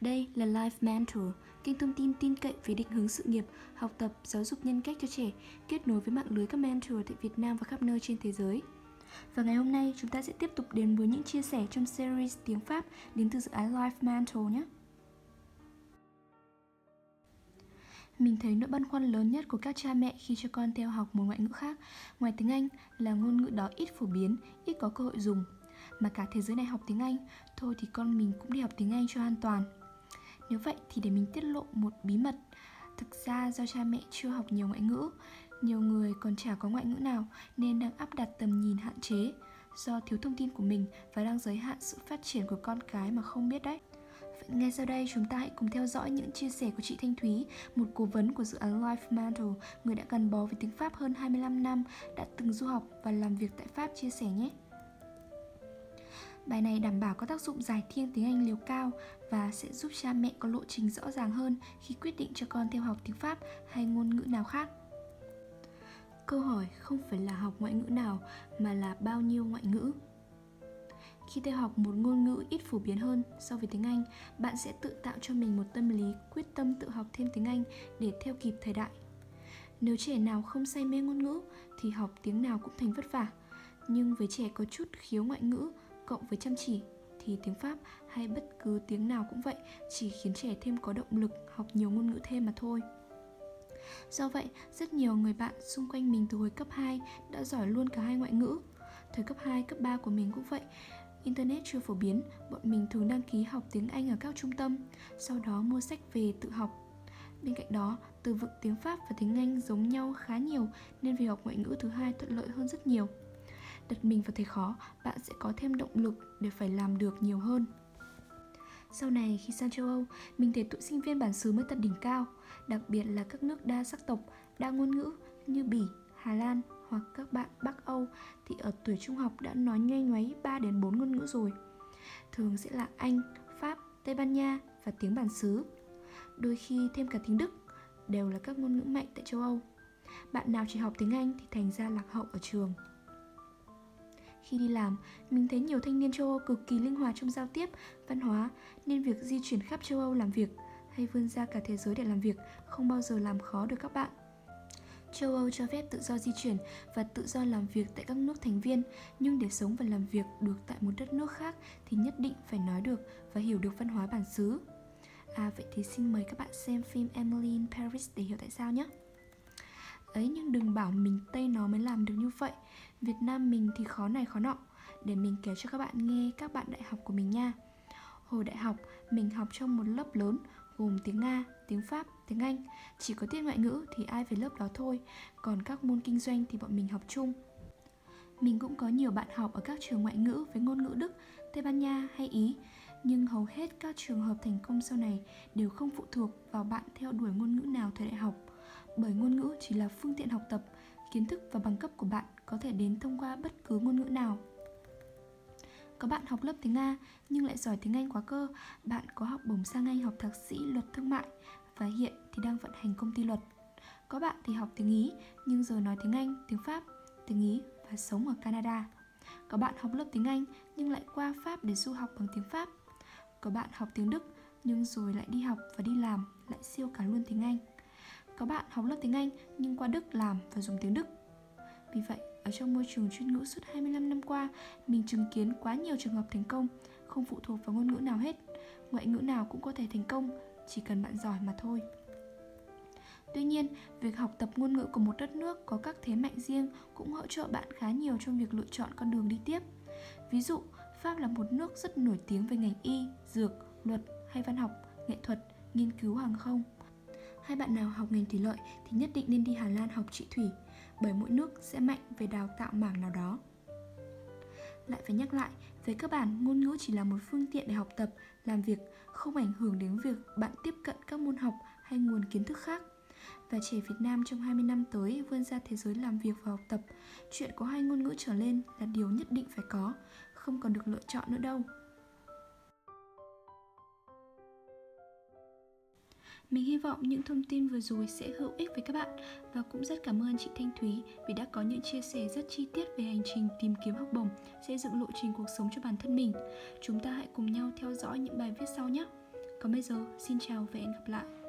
Đây là Life Mentor, kênh thông tin tin cậy về định hướng sự nghiệp, học tập, giáo dục nhân cách cho trẻ, kết nối với mạng lưới các mentor tại Việt Nam và khắp nơi trên thế giới. Và ngày hôm nay chúng ta sẽ tiếp tục đến với những chia sẻ trong series tiếng Pháp đến từ dự án Life Mentor nhé. Mình thấy nỗi băn khoăn lớn nhất của các cha mẹ khi cho con theo học một ngoại ngữ khác ngoài tiếng Anh là ngôn ngữ đó ít phổ biến, ít có cơ hội dùng. Mà cả thế giới này học tiếng Anh, thôi thì con mình cũng đi học tiếng Anh cho an toàn. Nếu vậy thì để mình tiết lộ một bí mật. Thực ra do cha mẹ chưa học nhiều ngoại ngữ, nhiều người còn chả có ngoại ngữ nào nên đang áp đặt tầm nhìn hạn chế do thiếu thông tin của mình và đang giới hạn sự phát triển của con cái mà không biết đấy. Vậy ngay sau đây chúng ta hãy cùng theo dõi những chia sẻ của chị Thanh Thúy, một cố vấn của dự án Life Mentor, người đã gắn bó với tiếng Pháp hơn 25 năm, đã từng du học và làm việc tại Pháp chia sẻ nhé. Bài này đảm bảo có tác dụng giải thiên tiếng Anh liều cao và sẽ giúp cha mẹ có lộ trình rõ ràng hơn khi quyết định cho con theo học tiếng Pháp hay ngôn ngữ nào khác. Câu hỏi không phải là học ngoại ngữ nào mà là bao nhiêu ngoại ngữ. Khi theo học một ngôn ngữ ít phổ biến hơn so với tiếng Anh, bạn sẽ tự tạo cho mình một tâm lý quyết tâm tự học thêm tiếng Anh để theo kịp thời đại. Nếu trẻ nào không say mê ngôn ngữ thì học tiếng nào cũng thành vất vả. Nhưng với trẻ có chút khiếu ngoại ngữ cộng với chăm chỉ thì tiếng Pháp hay bất cứ tiếng nào cũng vậy, chỉ khiến trẻ thêm có động lực học nhiều ngôn ngữ thêm mà thôi. Do vậy, rất nhiều người bạn xung quanh mình từ hồi cấp 2 đã giỏi luôn cả hai ngoại ngữ. Thời cấp 2, cấp 3 của mình cũng vậy. Internet chưa phổ biến, bọn mình thường đăng ký học tiếng Anh ở các trung tâm, sau đó mua sách về tự học. Bên cạnh đó, từ vựng tiếng Pháp và tiếng Anh giống nhau khá nhiều nên việc học ngoại ngữ thứ hai thuận lợi hơn rất nhiều. Đặt mình vào thế khó, bạn sẽ có thêm động lực để phải làm được nhiều hơn. Sau này khi sang châu Âu, mình thấy tụi sinh viên bản xứ mới tận đỉnh cao, đặc biệt là các nước đa sắc tộc, đa ngôn ngữ như Bỉ, Hà Lan hoặc các bạn Bắc Âu thì ở tuổi trung học đã nói nhoay nhoáy 3 đến 4 ngôn ngữ rồi. Thường sẽ là Anh, Pháp, Tây Ban Nha và tiếng bản xứ. Đôi khi thêm cả tiếng Đức, đều là các ngôn ngữ mạnh tại châu Âu. Bạn nào chỉ học tiếng Anh thì thành ra lạc hậu ở trường. Khi đi làm, mình thấy nhiều thanh niên châu Âu cực kỳ linh hoạt trong giao tiếp, văn hóa, nên việc di chuyển khắp châu Âu làm việc hay vươn ra cả thế giới để làm việc không bao giờ làm khó được các bạn. Châu Âu cho phép tự do di chuyển và tự do làm việc tại các nước thành viên, nhưng để sống và làm việc được tại một đất nước khác thì nhất định phải nói được và hiểu được văn hóa bản xứ. Vậy thì xin mời các bạn xem phim Emily in Paris để hiểu tại sao nhé. Ấy nhưng đừng bảo mình Tây nó mới làm được như vậy, Việt Nam mình thì khó này khó nọ. Để mình kể cho các bạn nghe các bạn đại học của mình nha. Hồi đại học, mình học trong một lớp lớn gồm tiếng Nga, tiếng Pháp, tiếng Anh. Chỉ có tiết ngoại ngữ thì ai về lớp đó thôi, còn các môn kinh doanh thì bọn mình học chung. Mình cũng có nhiều bạn học ở các trường ngoại ngữ với ngôn ngữ Đức, Tây Ban Nha hay Ý, nhưng hầu hết các trường hợp thành công sau này đều không phụ thuộc vào bạn theo đuổi ngôn ngữ nào thời đại học, bởi ngôn ngữ chỉ là phương tiện học tập, kiến thức và bằng cấp của bạn có thể đến thông qua bất cứ ngôn ngữ nào. Có bạn học lớp tiếng Nga nhưng lại giỏi tiếng Anh quá cơ, bạn có học bổng sang Anh học thạc sĩ luật thương mại và hiện thì đang vận hành công ty luật. Có bạn thì học tiếng Ý nhưng giờ nói tiếng Anh, tiếng Pháp, tiếng Ý và sống ở Canada. Có bạn học lớp tiếng Anh nhưng lại qua Pháp để du học bằng tiếng Pháp. Có bạn học tiếng Đức nhưng rồi lại đi học và đi làm lại siêu cả luôn tiếng Anh. Có bạn học lớp tiếng Anh nhưng qua Đức làm và dùng tiếng Đức. Vì vậy, ở trong môi trường chuyên ngữ suốt 25 năm qua, mình chứng kiến quá nhiều trường hợp thành công, không phụ thuộc vào ngôn ngữ nào hết. Ngoại ngữ nào cũng có thể thành công, chỉ cần bạn giỏi mà thôi. Tuy nhiên, việc học tập ngôn ngữ của một đất nước có các thế mạnh riêng cũng hỗ trợ bạn khá nhiều trong việc lựa chọn con đường đi tiếp. Ví dụ, Pháp là một nước rất nổi tiếng về ngành y, dược, luật hay văn học, nghệ thuật, nghiên cứu hàng không. Hai bạn nào học ngành thủy lợi thì nhất định nên đi Hà Lan học trị thủy, bởi mỗi nước sẽ mạnh về đào tạo mảng nào đó. Lại phải nhắc lại, về cơ bản, ngôn ngữ chỉ là một phương tiện để học tập, làm việc, không ảnh hưởng đến việc bạn tiếp cận các môn học hay nguồn kiến thức khác. Và trẻ Việt Nam trong 20 năm tới vươn ra thế giới làm việc và học tập, chuyện có hai ngôn ngữ trở lên là điều nhất định phải có, không còn được lựa chọn nữa đâu. Mình hy vọng những thông tin vừa rồi sẽ hữu ích với các bạn và cũng rất cảm ơn chị Thanh Thúy vì đã có những chia sẻ rất chi tiết về hành trình tìm kiếm học bổng, xây dựng lộ trình cuộc sống cho bản thân mình. Chúng ta hãy cùng nhau theo dõi những bài viết sau nhé. Còn bây giờ, xin chào và hẹn gặp lại.